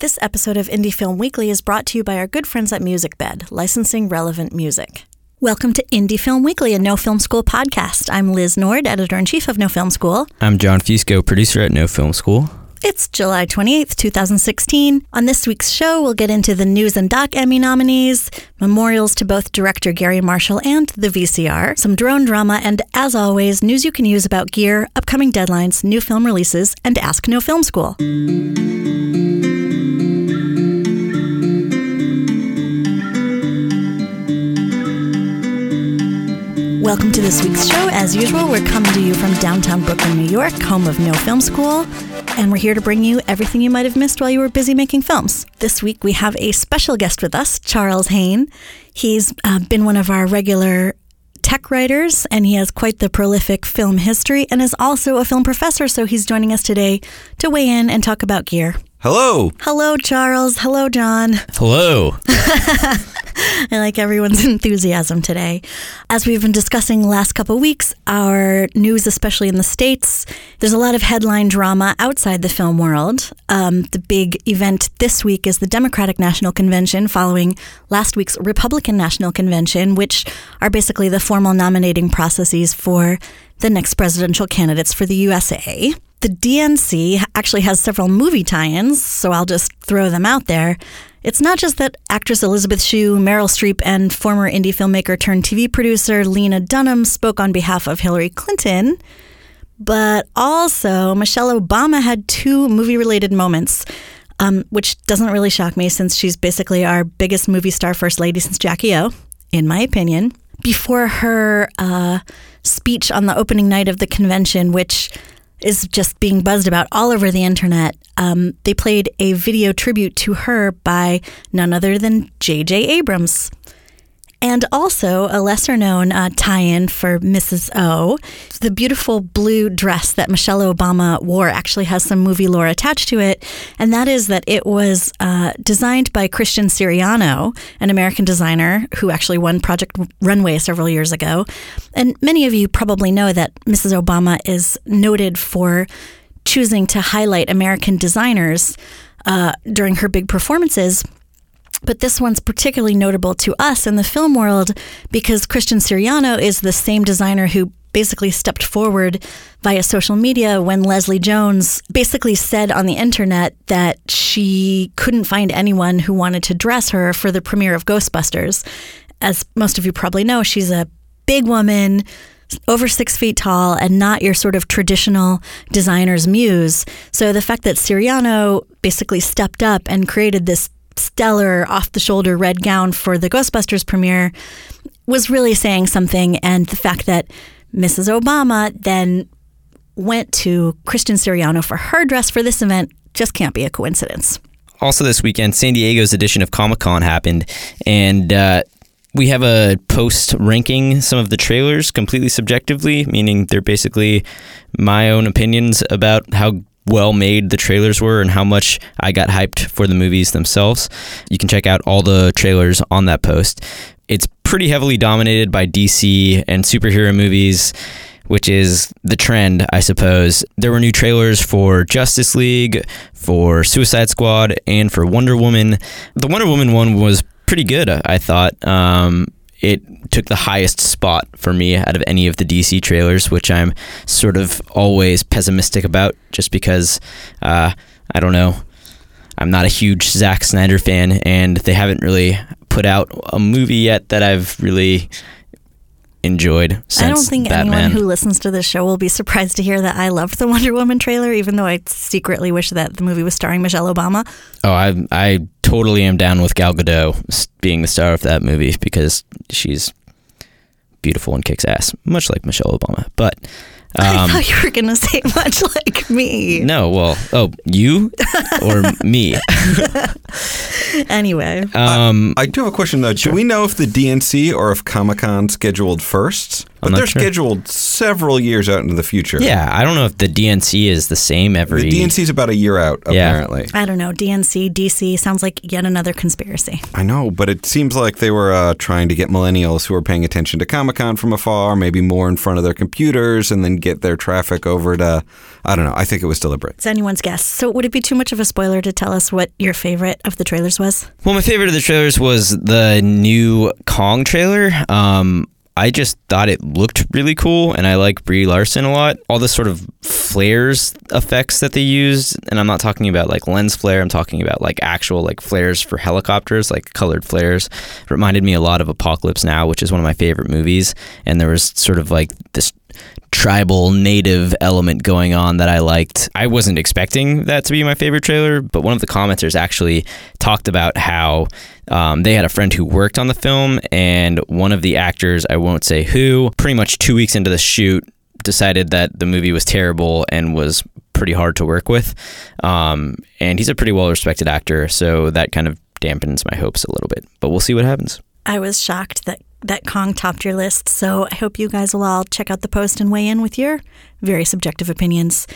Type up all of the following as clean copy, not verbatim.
This episode of Indie Film Weekly is brought to you by our good friends at Musicbed, licensing relevant music. Welcome to Indie Film Weekly, a No Film School podcast. I'm Liz Nord, editor-in-chief of No Film School. I'm John Fusco, producer at No Film School. It's July 28th, 2016. On this week's show, we'll get into the News and Doc Emmy nominees, memorials to both director Garry Marshall and the VCR, some drone drama, and as always, news you can use about gear, upcoming deadlines, new film releases, and Ask No Film School. Welcome to this week's show. As usual, we're coming to you from downtown Brooklyn, New York, home of No Film School. And we're here to bring you everything you might have missed while you were busy making films. This week, we have a special guest with us, Charles Haine. He's been one of our regular tech writers, and he has quite the prolific film history and is also a film professor. So he's joining us today to weigh in and talk about gear. Hello. Hello, Charles. Hello, John. Hello. I like everyone's enthusiasm today. As we've been discussing the last couple of weeks, our news, especially in the States, there's a lot of headline drama outside the film world. The big event this week is the Democratic National Convention following last week's Republican National Convention, which are basically the formal nominating processes for the next presidential candidates for the USA. The DNC actually has several movie tie-ins, so I'll just throw them out there. It's not just that actress Elizabeth Shue, Meryl Streep, and former indie filmmaker turned TV producer Lena Dunham spoke on behalf of Hillary Clinton, but also Michelle Obama had two movie-related moments, which doesn't really shock me since she's basically our biggest movie star first lady since Jackie O, in my opinion. Before her speech on the opening night of the convention, which is just being buzzed about all over the internet. They played a video tribute to her by none other than J.J. Abrams. And also a lesser-known tie-in for Mrs. O. The beautiful blue dress that Michelle Obama wore actually has some movie lore attached to it, and that is that it was designed by Christian Siriano, an American designer who actually won Project Runway several years ago. And many of you probably know that Mrs. Obama is noted for choosing to highlight American designers during her big performances. But this one's particularly notable to us in the film world because Christian Siriano is the same designer who basically stepped forward via social media when Leslie Jones basically said on the internet that she couldn't find anyone who wanted to dress her for the premiere of Ghostbusters. As most of you probably know, she's a big woman, over 6 feet tall, and not your sort of traditional designer's muse. So the fact that Siriano basically stepped up and created this stellar off-the-shoulder red gown for the Ghostbusters premiere was really saying something, and the fact that Mrs. Obama then went to Christian Siriano for her dress for this event just can't be a coincidence. Also this weekend, San Diego's edition of Comic-Con happened, and we have a post ranking some of the trailers completely subjectively, meaning they're basically my own opinions about how well made the trailers were and how much I got hyped for the movies themselves. You can check out all the trailers on that post. It's pretty heavily dominated by DC and superhero movies, which is the trend, I suppose. There were new trailers for Justice League, for Suicide Squad, and for Wonder Woman. The Wonder Woman one was pretty good, I thought. It took the highest spot for me out of any of the DC trailers, which I'm sort of always pessimistic about just because, I don't know, I'm not a huge Zack Snyder fan, and they haven't really put out a movie yet that I've really enjoyed since Batman. I don't think anyone who listens to this show will be surprised to hear that I loved the Wonder Woman trailer, even though I secretly wish that the movie was starring Michelle Obama. Oh, I totally am down with Gal Gadot being the star of that movie because she's beautiful and kicks ass, much like Michelle Obama. But I thought you were going to say much like me. No, well, oh, you or me? Anyway. I do have a question, though. Sure. Do we know if the DNC or if Comic-Con scheduled first? But they're scheduled several years out into the future. Yeah, I don't know if the DNC is the same every... The DNC's about a year out, apparently. I don't know. DNC, DC, sounds like yet another conspiracy. I know, but it seems like they were trying to get millennials who are paying attention to Comic-Con from afar, maybe more in front of their computers, and then get their traffic over to... I don't know. I think it was deliberate. It's anyone's guess. So would it be too much of a spoiler to tell us what your favorite of the trailers was? Well, my favorite of the trailers was the new Kong trailer. I just thought it looked really cool, and I like Brie Larson a lot. All the sort of flares effects that they used, and I'm not talking about like lens flare, I'm talking about like actual like flares for helicopters, like colored flares. It reminded me a lot of Apocalypse Now, which is one of my favorite movies, and there was sort of like this tribal native element going on that I liked. I wasn't expecting that to be my favorite trailer, but one of the commenters actually talked about how they had a friend who worked on the film, and one of the actors, I won't say who, pretty much 2 weeks into the shoot decided that the movie was terrible and was pretty hard to work with. And he's a pretty well-respected actor, so that kind of dampens my hopes a little bit, but we'll see what happens. I was shocked that Kong topped your list, so I hope you guys will all check out the post and weigh in with your very subjective opinions.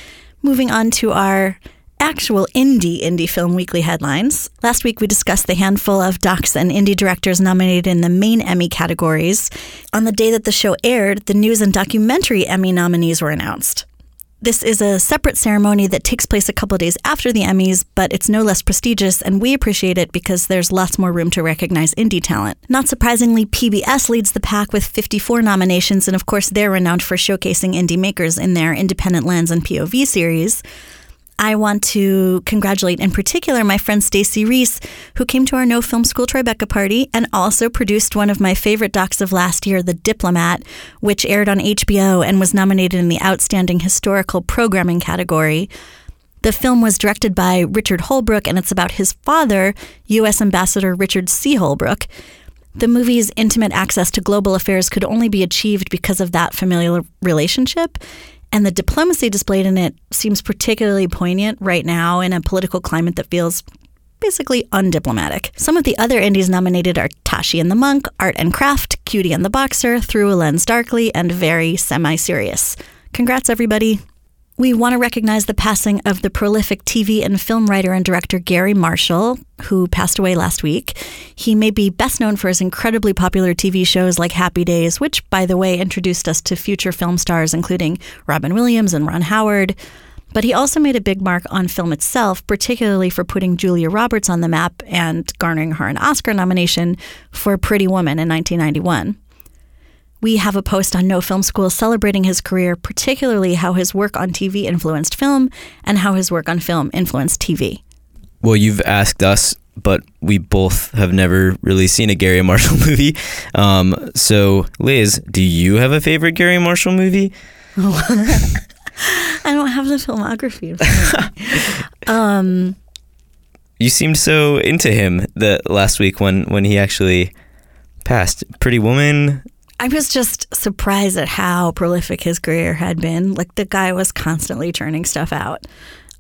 Moving on to our actual Indie Film Weekly headlines. Last week we discussed the handful of docs and indie directors nominated in the main Emmy categories. On the day that the show aired, the news and documentary Emmy nominees were announced. This is a separate ceremony that takes place a couple of days after the Emmys, but it's no less prestigious, and we appreciate it because there's lots more room to recognize indie talent. Not surprisingly, PBS leads the pack with 54 nominations, and of course they're renowned for showcasing indie makers in their Independent Lens and POV series. I want to congratulate in particular my friend Stacey Reese, who came to our No Film School Tribeca party and also produced one of my favorite docs of last year, The Diplomat, which aired on HBO and was nominated in the Outstanding Historical Programming category. The film was directed by Richard Holbrooke, and it's about his father, U.S. Ambassador Richard C. Holbrooke. The movie's intimate access to global affairs could only be achieved because of that familial relationship. And the diplomacy displayed in it seems particularly poignant right now in a political climate that feels basically undiplomatic. Some of the other indies nominated are Tashi and the Monk, Art and Craft, Cutie and the Boxer, Through a Lens Darkly, and Very Semi-Serious. Congrats, everybody. We want to recognize the passing of the prolific TV and film writer and director Garry Marshall, who passed away last week. He may be best known for his incredibly popular TV shows like Happy Days, which, by the way, introduced us to future film stars including Robin Williams and Ron Howard. But he also made a big mark on film itself, particularly for putting Julia Roberts on the map and garnering her an Oscar nomination for Pretty Woman in 1991. We have a post on No Film School celebrating his career, particularly how his work on TV influenced film and how his work on film influenced TV. Well, you've asked us, but we both have never really seen a Garry Marshall movie. So, Liz, do you have a favorite Garry Marshall movie? I don't have the filmography. You seemed so into him that last week when he actually passed. Pretty Woman... I was just surprised at how prolific his career had been. Like, the guy was constantly churning stuff out.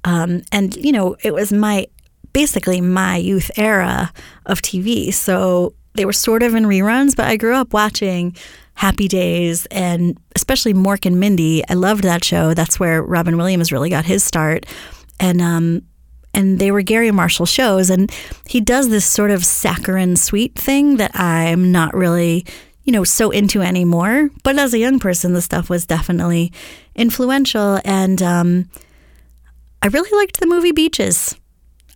And, you know, it was basically my youth era of TV. So they were sort of in reruns, but I grew up watching Happy Days and especially Mork and Mindy. I loved that show. That's where Robin Williams really got his start. And they were Garry Marshall shows. And he does this sort of saccharine sweet thing that I'm not really... so into anymore. But as a young person, the stuff was definitely influential. And I really liked the movie Beaches.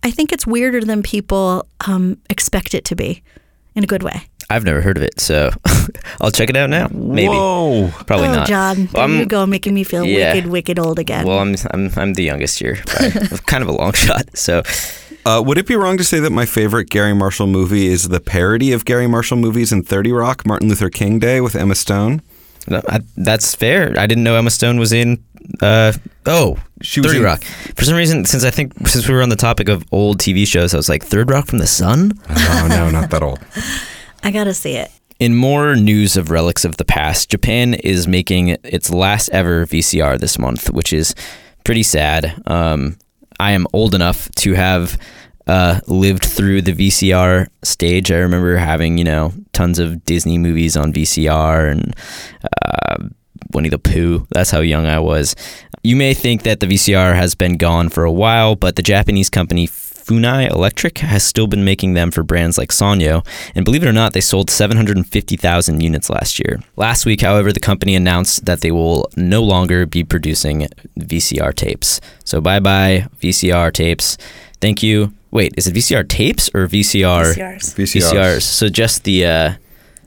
I think it's weirder than people expect it to be, in a good way. I've never heard of it, so I'll check it out now. Maybe. Whoa. Probably not. John, there you go, making me feel wicked, wicked old again. Well, I'm the youngest here. Kind of a long shot, so... would it be wrong to say that my favorite Garry Marshall movie is the parody of Garry Marshall movies in 30 Rock, Martin Luther King Day with Emma Stone? No, that's fair. I didn't know Emma Stone was in... she was 30 Rock. For some reason, since we were on the topic of old TV shows, I was like, Third Rock from the Sun? Oh, no, not that old. I gotta see it. In more news of relics of the past, Japan is making its last ever VCR this month, which is pretty sad. I am old enough to have lived through the VCR stage. I remember having, you know, tons of Disney movies on VCR and Winnie the Pooh. That's how young I was. You may think that the VCR has been gone for a while, but the Japanese company Funai Electric has still been making them for brands like Sanyo, and believe it or not, they sold 750,000 units last year. Last week, however, the company announced that they will no longer be producing VCR tapes. So bye-bye, VCR tapes. Thank you. Wait, is it VCR tapes or VCR? VCRs. VCRs. So just the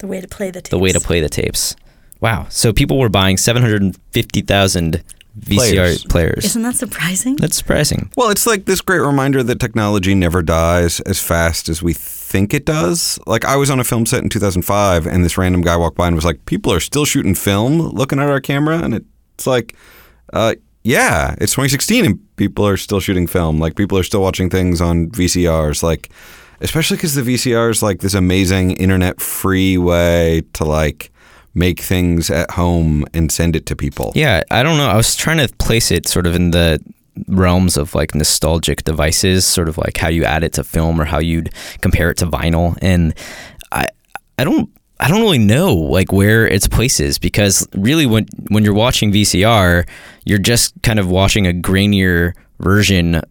way to play the tapes. The way to play the tapes. Wow. So people were buying 750,000 VCR players. Isn't that surprising? That's surprising. Well, it's like this great reminder that technology never dies as fast as we think it does. Like, I was on a film set in 2005, and this random guy walked by and was like, people are still shooting film looking at our camera? And it's like, yeah, it's 2016, and people are still shooting film. Like, people are still watching things on VCRs. Like, especially because the VCR is, like, this amazing internet-free way to, like, make things at home and send it to people. Yeah, I don't know. I was trying to place it sort of in the realms of like nostalgic devices, sort of like how you add it to film or how you'd compare it to vinyl. And I don't really know like where its place is, because really when you're watching VCR, you're just kind of watching a grainier version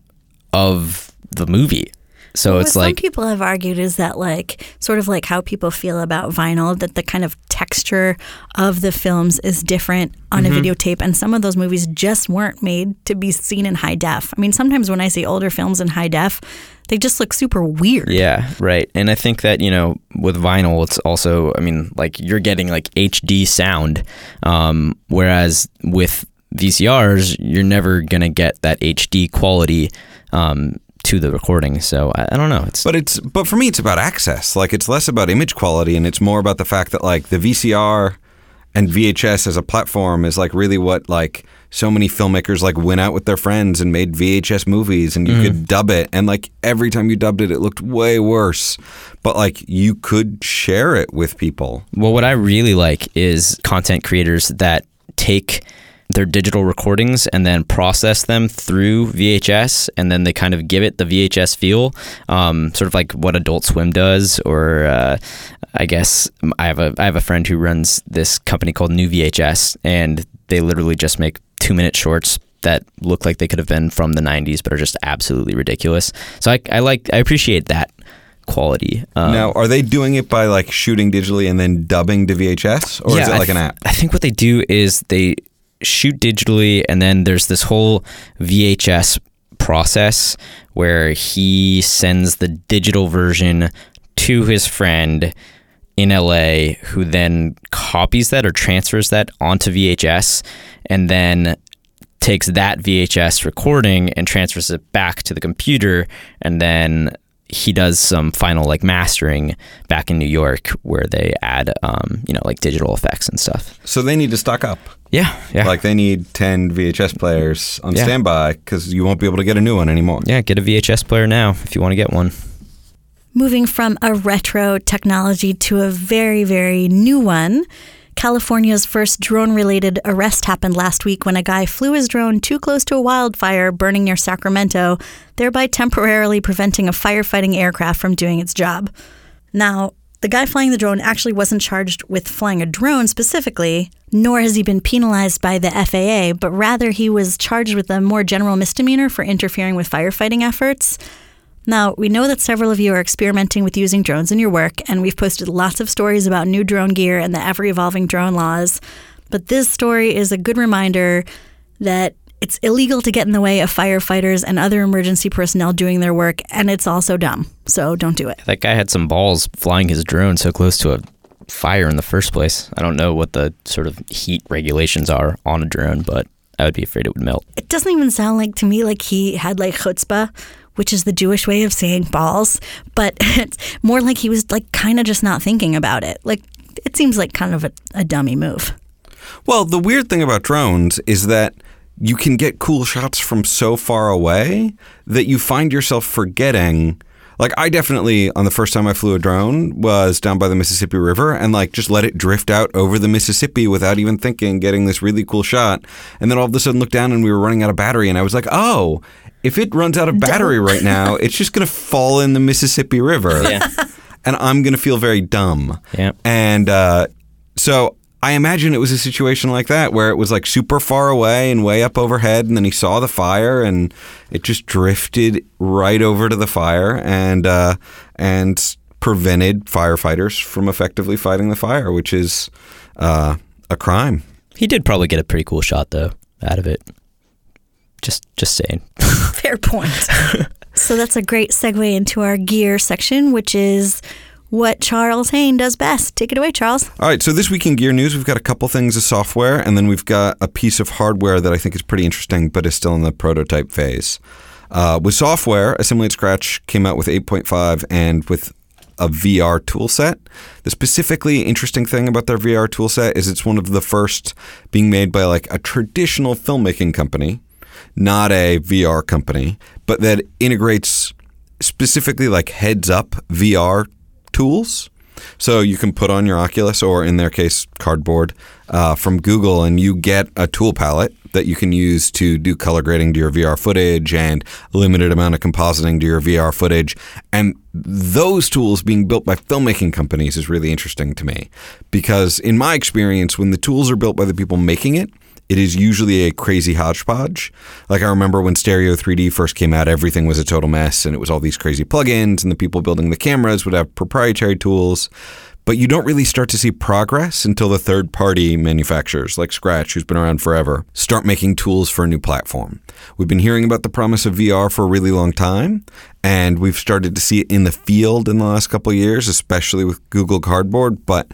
of the movie. So well, it's what like some people have argued is that like sort of like how people feel about vinyl, that the kind of texture of the films is different on a videotape, and some of those movies just weren't made to be seen in high def. I mean, sometimes when I see older films in high def, they just look super weird. Yeah, right. And I think that, you know, with vinyl, it's also, I mean, like you're getting like HD sound, whereas with VCRs, you're never gonna get that HD quality to the recording. So I don't know. But for me, it's about access. Like, it's less about image quality, and it's more about the fact that like the VCR and VHS as a platform is like really what like so many filmmakers like went out with their friends and made VHS movies, and you could dub it, and like every time you dubbed it, it looked way worse, but like you could share it with people. Well, what I really like is content creators that take their digital recordings and then process them through VHS, and then they kind of give it the VHS feel, sort of like what Adult Swim does, or I guess I have a friend who runs this company called New VHS, and they literally just make 2-minute shorts that look like they could have been from the 90s but are just absolutely ridiculous. So I appreciate that quality. Now, are they doing it by like shooting digitally and then dubbing to VHS, or is it like an app? I think what they do is they shoot digitally, and then there's this whole VHS process where he sends the digital version to his friend in LA, who then copies that or transfers that onto VHS, and then takes that VHS recording and transfers it back to the computer, and then he does some final like mastering back in New York where they add, you know, like digital effects and stuff. So they need to stock up. Yeah. Like they need 10 VHS players on standby, because you won't be able to get a new one anymore. Yeah, get a VHS player now if you want to get one. Moving from a retro technology to a very, very new one, California's first drone-related arrest happened last week when a guy flew his drone too close to a wildfire burning near Sacramento, thereby temporarily preventing a firefighting aircraft from doing its job. Now, the guy flying the drone actually wasn't charged with flying a drone specifically, nor has he been penalized by the FAA, but rather he was charged with a more general misdemeanor for interfering with firefighting efforts. Now, we know that several of you are experimenting with using drones in your work, and we've posted lots of stories about new drone gear and the ever-evolving drone laws. But this story is a good reminder that it's illegal to get in the way of firefighters and other emergency personnel doing their work, and it's also dumb. So don't do it. That guy had some balls flying his drone so close to a fire in the first place. I don't know what the sort of heat regulations are on a drone, but I would be afraid it would melt. It doesn't even sound like to me like he had like chutzpah, which is the Jewish way of saying balls, but it's more like he was like kind of just not thinking about it. Like, it seems like kind of a dummy move. Well, the weird thing about drones is that you can get cool shots from so far away that you find yourself forgetting. Like, I definitely, on the first time I flew a drone, was down by the Mississippi River and like just let it drift out over the Mississippi without even thinking, getting this really cool shot. And then all of a sudden looked down and we were running out of battery, and I was like, oh, if it runs out of battery right now, it's just going to fall in the Mississippi River. Yeah. And I'm going to feel very dumb. Yeah. And so I imagine it was a situation like that where it was like super far away and way up overhead, and then he saw the fire and it just drifted right over to the fire and prevented firefighters from effectively fighting the fire, which is a crime. He did probably get a pretty cool shot though out of it. Just saying. Fair point. So that's a great segue into our gear section, which is what Charles Haine does best. Take it away, Charles. All right. So this week in gear news, we've got a couple things of software, and then we've got a piece of hardware that I think is pretty interesting, but is still in the prototype phase. With software, Assembly & Scratch came out with 8.5 and with a VR toolset. The specifically interesting thing about their VR toolset is it's one of the first being made by like a traditional filmmaking company, not a VR company, but that integrates specifically like heads-up VR tools. So you can put on your Oculus, or in their case, Cardboard, from Google, and you get a tool palette that you can use to do color grading to your VR footage and a limited amount of compositing to your VR footage. And those tools being built by filmmaking companies is really interesting to me, because in my experience, when the tools are built by the people making it, it is usually a crazy hodgepodge. Like I remember when Stereo 3D first came out, everything was a total mess and it was all these crazy plugins, and the people building the cameras would have proprietary tools. But you don't really start to see progress until the third-party manufacturers like Scratch, who's been around forever, start making tools for a new platform. We've been hearing about the promise of VR for a really long time, and we've started to see it in the field in the last couple of years, especially with Google Cardboard. But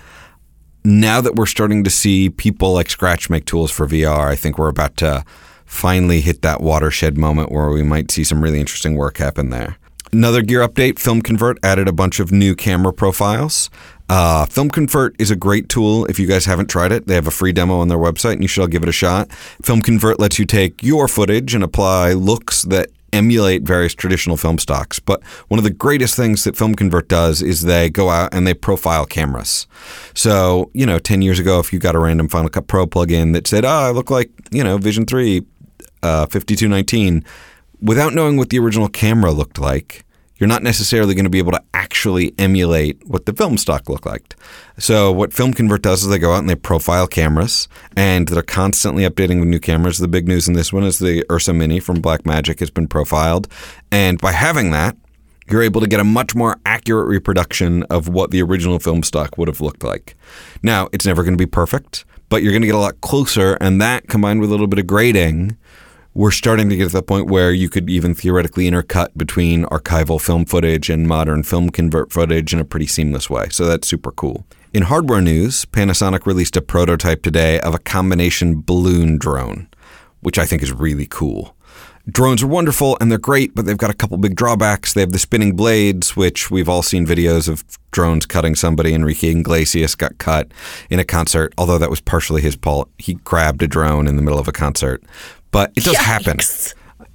now that we're starting to see people like Scratch make tools for VR, I think we're about to finally hit that watershed moment where we might see some really interesting work happen there. Another gear update, FilmConvert added a bunch of new camera profiles. FilmConvert is a great tool if you guys haven't tried it. They have a free demo on their website, and you should all give it a shot. FilmConvert lets you take your footage and apply looks that emulate various traditional film stocks. But one of the greatest things that FilmConvert does is they go out and they profile cameras. So, 10 years ago, if you got a random Final Cut Pro plugin that said, I look like, Vision 3 5219, without knowing what the original camera looked like, you're not necessarily going to be able to actually emulate what the film stock looked like. So what FilmConvert does is they go out and they profile cameras, and they're constantly updating with new cameras. The big news in this one is the Ursa Mini from Blackmagic has been profiled. And by having that, you're able to get a much more accurate reproduction of what the original film stock would have looked like. Now, it's never going to be perfect, but you're going to get a lot closer, and that combined with a little bit of grading, we're starting to get to the point where you could even theoretically intercut between archival film footage and modern FilmConvert footage in a pretty seamless way. So that's super cool. In hardware news, Panasonic released a prototype today of a combination balloon drone, which I think is really cool. Drones are wonderful and they're great, but they've got a couple big drawbacks. They have the spinning blades, which we've all seen videos of drones cutting somebody. Enrique Iglesias got cut in a concert, although that was partially his fault. He grabbed a drone in the middle of a concert. But it does happen.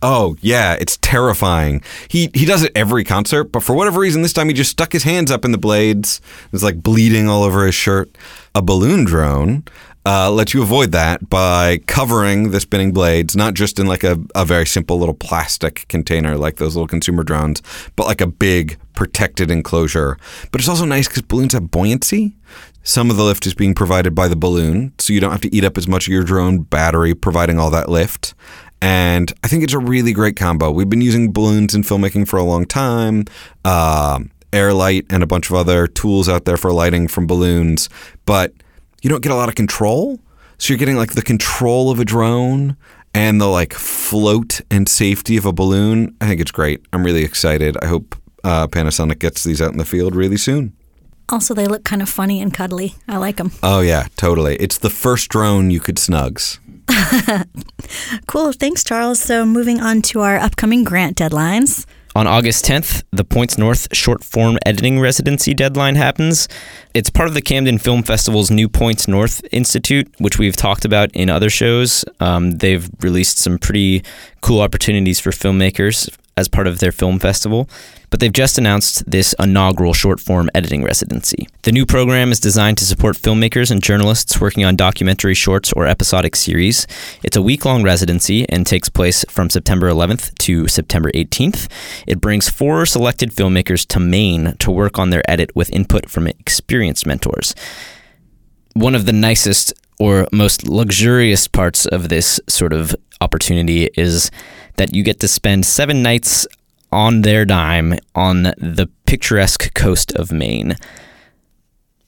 Oh, yeah. It's terrifying. He does it every concert, but for whatever reason, this time he just stuck his hands up in the blades. It's like bleeding all over his shirt. A balloon drone lets you avoid that by covering the spinning blades, not just in like a very simple little plastic container like those little consumer drones, but like a big protected enclosure. But it's also nice because balloons have buoyancy. Some of the lift is being provided by the balloon, so you don't have to eat up as much of your drone battery providing all that lift. And I think it's a really great combo. We've been using balloons in filmmaking for a long time. Airlight and a bunch of other tools out there for lighting from balloons. But you don't get a lot of control. So you're getting like the control of a drone and the like float and safety of a balloon. I think it's great. I'm really excited. I hope Panasonic gets these out in the field really soon. Also, they look kind of funny and cuddly. I like them. Oh, yeah, totally. It's the first drone you could snugs. Cool. Thanks, Charles. So moving on to our upcoming grant deadlines. On August 10th, the Points North short-form editing residency deadline happens. It's part of the Camden Film Festival's new Points North Institute, which we've talked about in other shows. They've released some pretty cool opportunities for filmmakers as part of their film festival, but they've just announced this inaugural short-form editing residency. The new program is designed to support filmmakers and journalists working on documentary shorts or episodic series. It's a week-long residency and takes place from September 11th to September 18th. It brings 4 selected filmmakers to Maine to work on their edit with input from experienced mentors. One of the nicest or most luxurious parts of this sort of opportunity is that you get to spend 7 nights on their dime on the picturesque coast of Maine.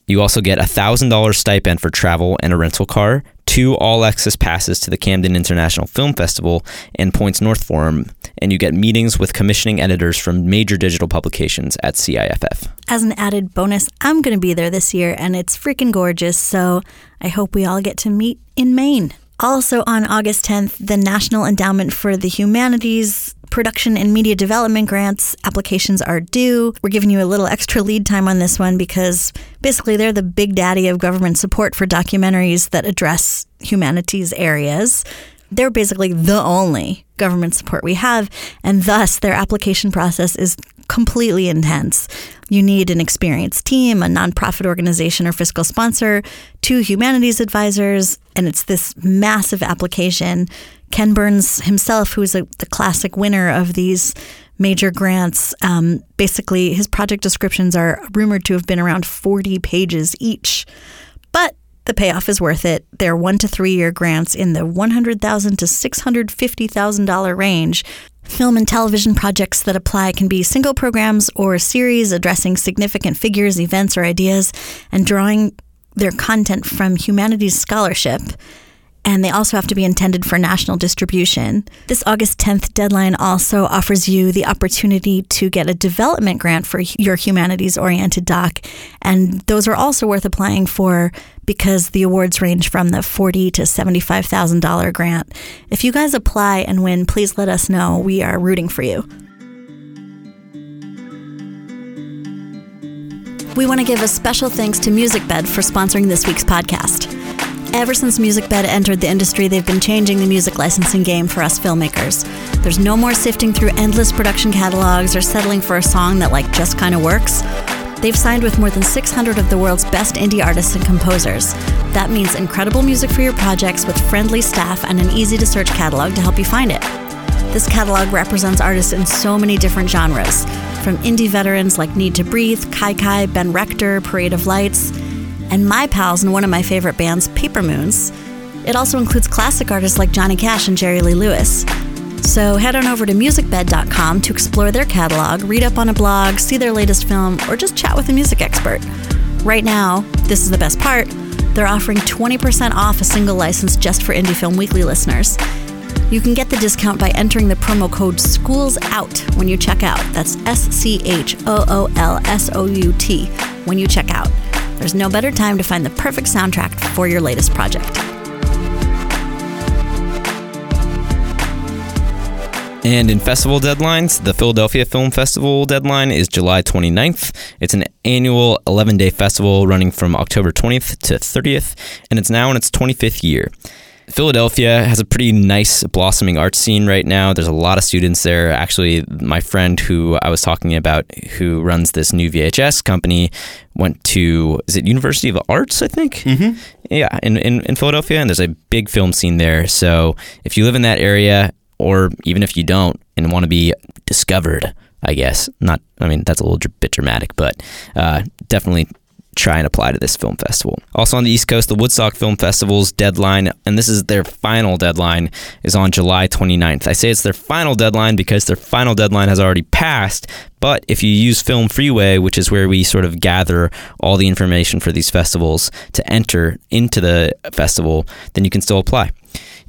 You also get a $1,000 stipend for travel and a rental car, 2 all-access passes to the Camden International Film Festival and Points North Forum, and you get meetings with commissioning editors from major digital publications at CIFF. As an added bonus, I'm going to be there this year, and it's freaking gorgeous, so I hope we all get to meet in Maine. Also on August 10th, the National Endowment for the Humanities Production and Media Development Grants applications are due. We're giving you a little extra lead time on this one because basically they're the big daddy of government support for documentaries that address humanities areas. They're basically the only government support we have, and thus their application process is completely intense. You need an experienced team, a nonprofit organization or fiscal sponsor, 2 humanities advisors, and it's this massive application. Ken Burns himself, who is the classic winner of these major grants, basically his project descriptions are rumored to have been around 40 pages each. But the payoff is worth it. They're 1 to 3 year grants in the $100,000 to $650,000 range. Film and television projects that apply can be single programs or series addressing significant figures, events, or ideas, and drawing their content from humanities scholarship. And they also have to be intended for national distribution. This August 10th deadline also offers you the opportunity to get a development grant for your humanities-oriented doc. And those are also worth applying for because the awards range from the $40,000 to $75,000 grant. If you guys apply and win, please let us know. We are rooting for you. We want to give a special thanks to Musicbed for sponsoring this week's podcast. Ever since Musicbed entered the industry, they've been changing the music licensing game for us filmmakers. There's no more sifting through endless production catalogs or settling for a song that just kind of works. They've signed with more than 600 of the world's best indie artists and composers. That means incredible music for your projects with friendly staff and an easy-to-search catalog to help you find it. This catalog represents artists in so many different genres, from indie veterans like Need to Breathe, Kai Kai, Ben Rector, Parade of Lights, and my pals and one of my favorite bands, Paper Moons. It also includes classic artists like Johnny Cash and Jerry Lee Lewis. So head on over to musicbed.com to explore their catalog, read up on a blog, see their latest film, or just chat with a music expert. Right now, this is the best part, they're offering 20% off a single license just for Indie Film Weekly listeners. You can get the discount by entering the promo code SCHOOLSOUT when you check out. That's SCHOOLSOUT when you check out. There's no better time to find the perfect soundtrack for your latest project. And in festival deadlines, the Philadelphia Film Festival deadline is July 29th. It's an annual 11-day festival running from October 20th to 30th, and it's now in its 25th year. Philadelphia has a pretty nice blossoming art scene right now. There's a lot of students there. Actually, my friend who I was talking about who runs this New VHS company went to, is it University of Arts, I think? Mm-hmm. Yeah, in Philadelphia, and there's a big film scene there. So if you live in that area, or even if you don't and want to be discovered, I guess, that's a little bit dramatic, but definitely try and apply to this film festival. Also on the East Coast, the Woodstock Film Festival's deadline, and this is their final deadline, is on July 29th. I say it's their final deadline because their final deadline has already passed, but if you use Film Freeway, which is where we sort of gather all the information for these festivals to enter into the festival, then you can still apply.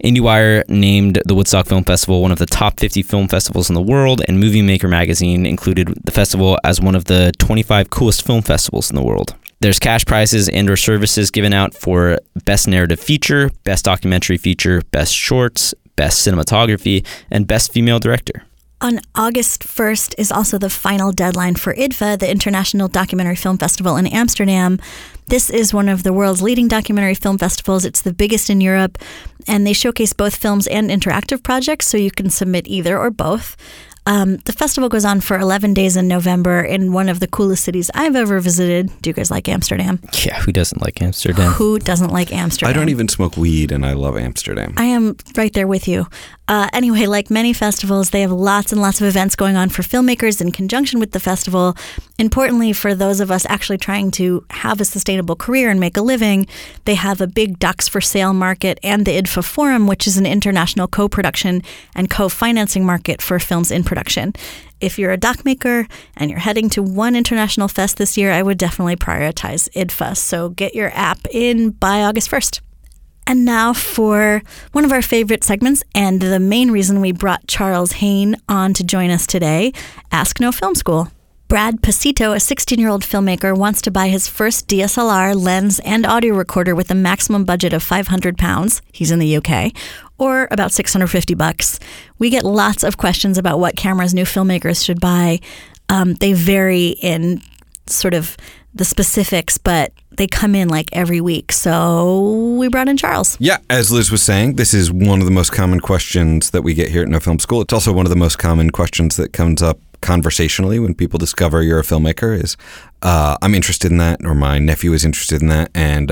IndieWire named the Woodstock Film Festival one of the top 50 film festivals in the world, and Movie Maker magazine included the festival as one of the 25 coolest film festivals in the world. There's cash prizes and/or services given out for Best Narrative Feature, Best Documentary Feature, Best Shorts, Best Cinematography, and Best Female Director. On August 1st is also the final deadline for IDFA, the International Documentary Film Festival in Amsterdam. This is one of the world's leading documentary film festivals. It's the biggest in Europe, and they showcase both films and interactive projects, so you can submit either or both. The festival goes on for 11 days in November in one of the coolest cities I've ever visited. Do you guys like Amsterdam? Yeah, who doesn't like Amsterdam? Who doesn't like Amsterdam? I don't even smoke weed and I love Amsterdam. I am right there with you. Anyway, like many festivals, they have lots and lots of events going on for filmmakers in conjunction with the festival. Importantly, for those of us actually trying to have a sustainable career and make a living, they have a big Docs for Sale market and the IDFA Forum, which is an international co-production and co-financing market for films in production. If you're a doc maker and you're heading to one international fest this year, I would definitely prioritize IDFA. So get your app in by August 1st. And now for one of our favorite segments and the main reason we brought Charles Haine on to join us today, Ask No Film School. Brad Pasito, a 16-year-old filmmaker, wants to buy his first DSLR, lens, and audio recorder with a maximum budget of £500. He's in the UK, or about $650. We get lots of questions about what cameras new filmmakers should buy. They vary in sort of the specifics, but they come in like every week. So we brought in Charles. Yeah, as Liz was saying, this is one of the most common questions that we get here at No Film School. It's also one of the most common questions that comes up conversationally when people discover you're a filmmaker is, I'm interested in that, or my nephew is interested in that, and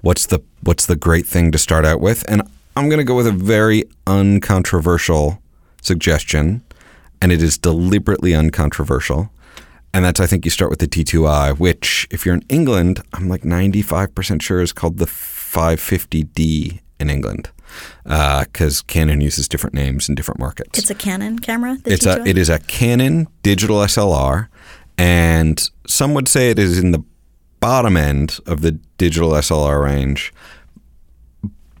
what's the great thing to start out with? And I'm going to go with a very uncontroversial suggestion, and it is deliberately uncontroversial. And that's, I think, you start with the T2i, which, if you're in England, I'm like 95% sure is called the 550D in England, because Canon uses different names in different markets. It's a Canon camera? It is a Canon digital SLR, and some would say it is in the bottom end of the digital SLR range,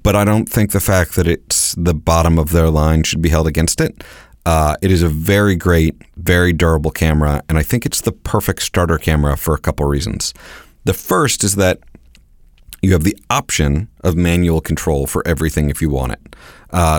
but I don't think the fact that it's the bottom of their line should be held against it. It is a very great, very durable camera, and I think it's the perfect starter camera for a couple reasons. The first is that you have the option of manual control for everything if you want it.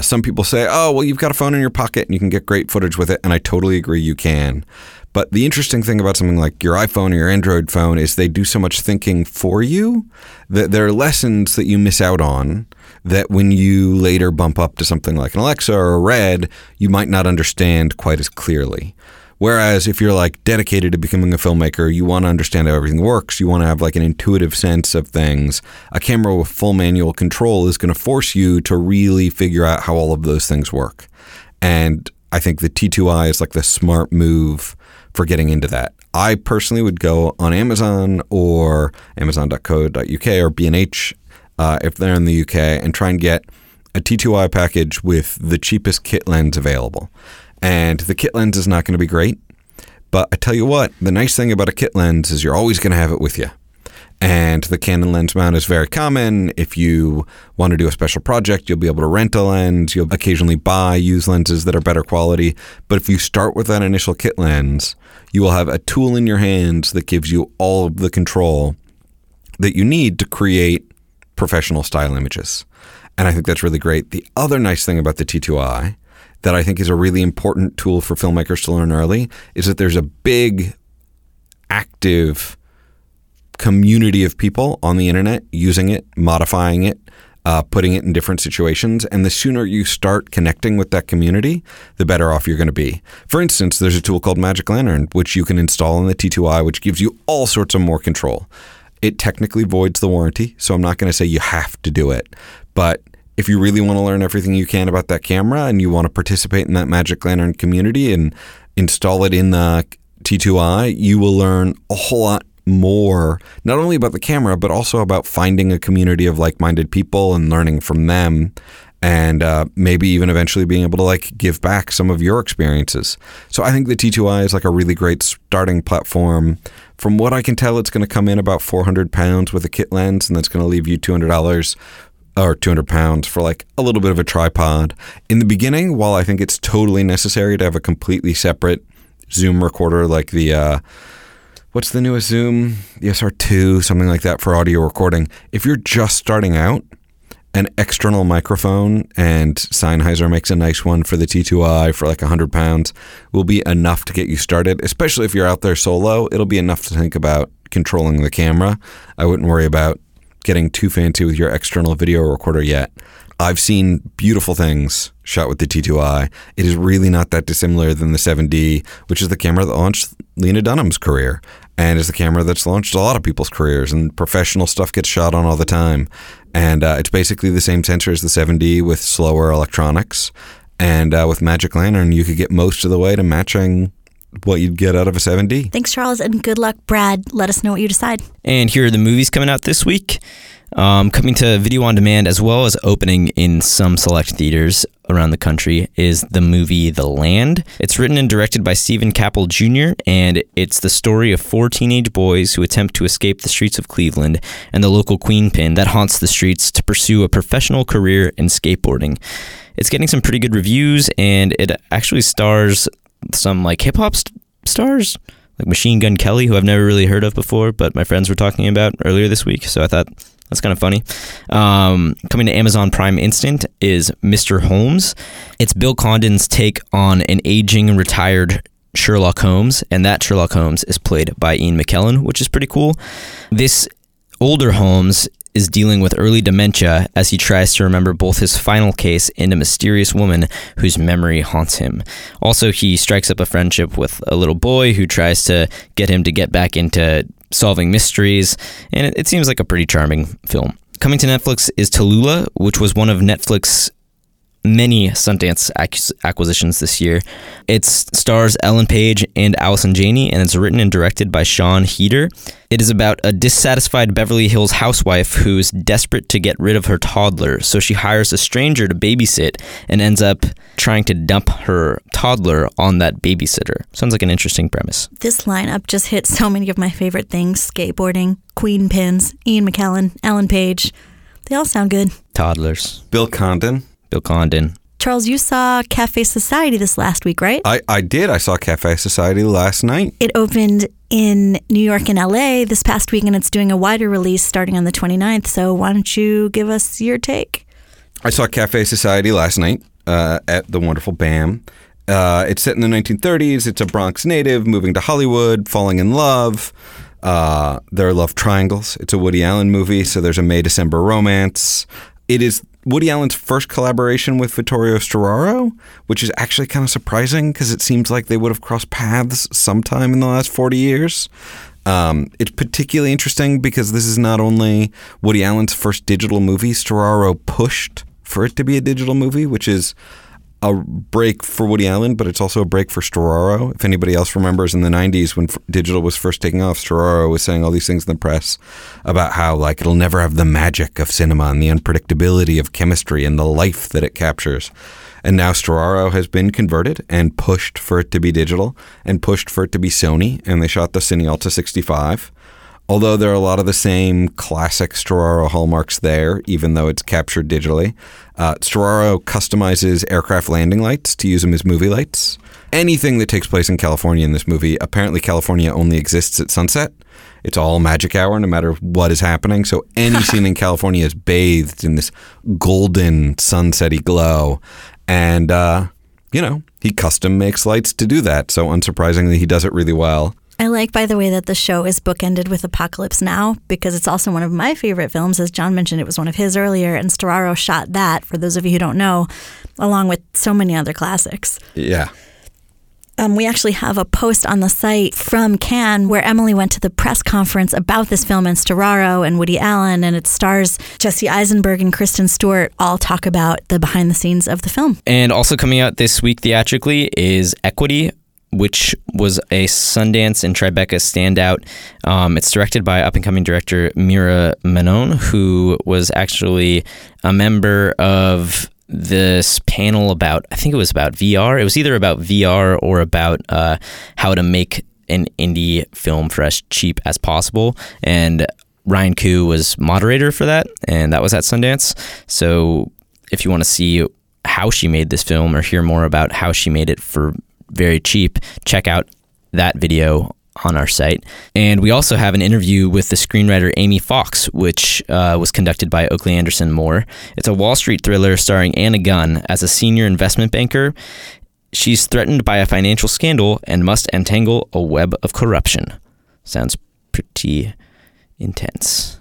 Some people say, oh, well, you've got a phone in your pocket and you can get great footage with it, and I totally agree you can. But the interesting thing about something like your iPhone or your Android phone is they do so much thinking for you that there are lessons that you miss out on that when you later bump up to something like an Alexa or a Red, you might not understand quite as clearly. Whereas if you're like dedicated to becoming a filmmaker, you want to understand how everything works. You want to have like an intuitive sense of things. A camera with full manual control is going to force you to really figure out how all of those things work. And I think the T2i is like the smart move for getting into that. I personally would go on Amazon or amazon.co.uk or B&H if they're in the UK and try and get a T2i package with the cheapest kit lens available. And the kit lens is not going to be great, but I tell you what, the nice thing about a kit lens is you're always going to have it with you. And the Canon lens mount is very common. If you want to do a special project, you'll be able to rent a lens. You'll occasionally buy used lenses that are better quality. But if you start with that initial kit lens, you will have a tool in your hands that gives you all of the control that you need to create professional style images. And I think that's really great. The other nice thing about the T2i that I think is a really important tool for filmmakers to learn early is that there's a big, active community of people on the internet using it, modifying it, putting it in different situations. And the sooner you start connecting with that community, the better off you're going to be. For instance, there's a tool called Magic Lantern, which you can install in the T2i, which gives you all sorts of more control. It technically voids the warranty, so I'm not going to say you have to do it. But if you really want to learn everything you can about that camera and you want to participate in that Magic Lantern community and install it in the T2i, you will learn a whole lot more, not only about the camera, but also about finding a community of like-minded people and learning from them, and maybe even eventually being able to like give back some of your experiences. So I think the T2i is like a really great starting platform. From what I can tell, it's going to come in about £400 with a kit lens, and that's going to leave you $200 or £200 for like a little bit of a tripod. In the beginning, while I think it's totally necessary to have a completely separate Zoom recorder like the what's the newest Zoom? The SR2, something like that for audio recording. If you're just starting out, an external microphone, and Sennheiser makes a nice one for the T2i for like £100, will be enough to get you started. Especially if you're out there solo, it'll be enough to think about controlling the camera. I wouldn't worry about getting too fancy with your external video recorder yet. I've seen beautiful things shot with the T2i. It is really not that dissimilar than the 7D, which is the camera that launched Lena Dunham's career, and is the camera that's launched a lot of people's careers, and professional stuff gets shot on all the time. And it's basically the same sensor as the 7D with slower electronics. And with Magic Lantern, you could get most of the way to matching what you'd get out of a 7D. Thanks, Charles, and good luck, Brad. Let us know what you decide. And here are the movies coming out this week. Coming to video on demand as well as opening in some select theaters around the country is the movie The Land. It's written and directed by Stephen Cappell Jr., and it's the story of four teenage boys who attempt to escape the streets of Cleveland and the local queenpin that haunts the streets to pursue a professional career in skateboarding. It's getting some pretty good reviews, and it actually stars some like hip-hop stars like Machine Gun Kelly, who I've never really heard of before, but my friends were talking about earlier this week, so I thought that's kind of funny. Coming to Amazon Prime Instant is Mr. Holmes. It's Bill Condon's take on an aging, retired Sherlock Holmes, and that Sherlock Holmes is played by Ian McKellen, which is pretty cool. This older Holmes is dealing with early dementia as he tries to remember both his final case and a mysterious woman whose memory haunts him. Also, he strikes up a friendship with a little boy who tries to get him to get back into solving mysteries, and it seems like a pretty charming film. Coming to Netflix is Tallulah, which was one of Netflix's many Sundance acquisitions this year. It stars Ellen Page and Allison Janney, and it's written and directed by Sean Heater. It is about a dissatisfied Beverly Hills housewife who's desperate to get rid of her toddler, so she hires a stranger to babysit and ends up trying to dump her toddler on that babysitter. Sounds like an interesting premise. This lineup just hit so many of my favorite things: skateboarding, queen pins, Ian McKellen, Ellen Page. They all sound good. Toddlers. Bill Condon. Charles, you saw Cafe Society this last week, right? I did. I saw Cafe Society last night. It opened in New York and LA this past week, and it's doing a wider release starting on the 29th. So why don't you give us your take? I saw Cafe Society last night at the wonderful BAM. It's set in the 1930s. It's a Bronx native moving to Hollywood, falling in love. There are love triangles. It's a Woody Allen movie, so there's a May-December romance. It is Woody Allen's first collaboration with Vittorio Storaro, which is actually kind of surprising because it seems like they would have crossed paths sometime in the last 40 years. It's particularly interesting because this is not only Woody Allen's first digital movie. Storaro pushed for it to be a digital movie, which is a break for Woody Allen, but it's also a break for Storaro. If anybody else remembers in the 90s when digital was first taking off, Storaro was saying all these things in the press about how like it'll never have the magic of cinema and the unpredictability of chemistry and the life that it captures. And now Storaro has been converted and pushed for it to be digital and pushed for it to be Sony, and they shot the Cinealta 65. Although there are a lot of the same classic Storaro hallmarks there, even though it's captured digitally. Storaro customizes aircraft landing lights to use them as movie lights. Anything that takes place in California in this movie, apparently California only exists at sunset. It's all magic hour, no matter what is happening. So any scene in California is bathed in this golden sunsetty glow. And, he custom makes lights to do that. So unsurprisingly, he does it really well. I like, by the way, that the show is bookended with Apocalypse Now, because it's also one of my favorite films. As John mentioned, it was one of his earlier, and Storaro shot that, for those of you who don't know, along with so many other classics. Yeah. We actually have a post on the site from Cannes where Emily went to the press conference about this film and Storaro and Woody Allen, and it stars Jesse Eisenberg and Kristen Stewart all talk about the behind the scenes of the film. And also coming out this week theatrically is Equity, which was a Sundance and Tribeca standout. It's directed by up-and-coming director Mira Manon, who was actually a member of this panel about, I think it was about VR. It was either about VR or about how to make an indie film for as cheap as possible. And Ryan Koo was moderator for that, and that was at Sundance. So if you want to see how she made this film or hear more about how she made it for very cheap, check out that video on our site. And we also have an interview with the screenwriter Amy Fox, which was conducted by Oakley Anderson Moore. It's a Wall Street thriller starring Anna Gunn as a senior investment banker. She's threatened by a financial scandal and must untangle a web of corruption. Sounds pretty intense,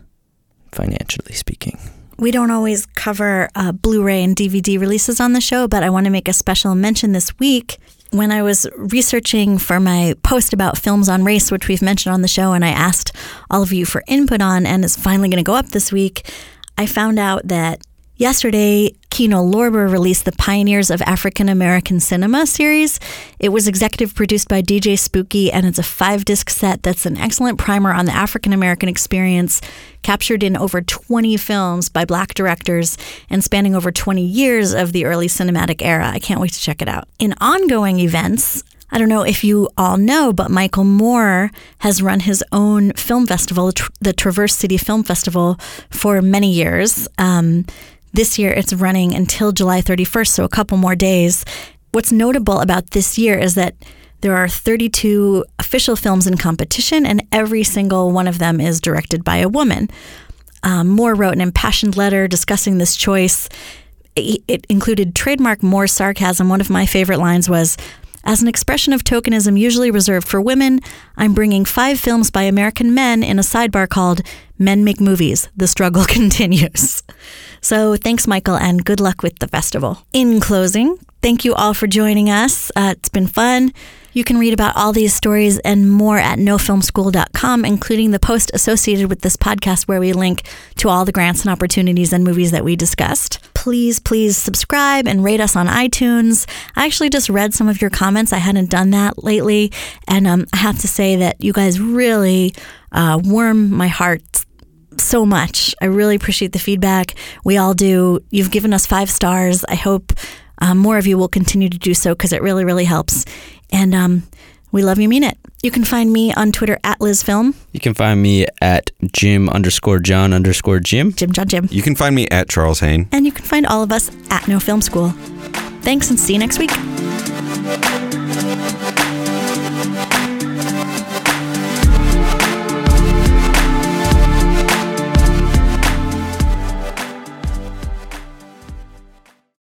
financially speaking. We don't always cover Blu-ray and DVD releases on the show, but I want to make a special mention this week. When I was researching for my post about films on race, which we've mentioned on the show, and I asked all of you for input on, and it's finally going to go up this week, I found out that yesterday, Kino Lorber released the Pioneers of African American Cinema series. It was executive produced by DJ Spooky, and it's a 5-disc set that's an excellent primer on the African American experience, captured in over 20 films by Black directors and spanning over 20 years of the early cinematic era. I can't wait to check it out. In ongoing events, I don't know if you all know, but Michael Moore has run his own film festival, the Traverse City Film Festival, for many years. This year, it's running until July 31st, so a couple more days. What's notable about this year is that there are 32 official films in competition, and every single one of them is directed by a woman. Moore wrote an impassioned letter discussing this choice. It included trademark Moore's sarcasm. One of my favorite lines was, "As an expression of tokenism usually reserved for women, I'm bringing 5 films by American men in a sidebar called Men Make Movies. The Struggle Continues." So thanks, Michael, and good luck with the festival. In closing, thank you all for joining us. It's been fun. You can read about all these stories and more at nofilmschool.com, including the post associated with this podcast where we link to all the grants and opportunities and movies that we discussed. Please, please subscribe and rate us on iTunes. I actually just read some of your comments. I hadn't done that lately. And I have to say that you guys really warm my heart so much. I really appreciate the feedback. We all do. You've given us 5 stars. I hope more of you will continue to do so because it really, really helps. And we love you, mean it. You can find me on Twitter at LizFilm. You can find me at Jim_John_Jim. Jim. You can find me at Charles Haine. And you can find all of us at No Film School. Thanks and see you next week.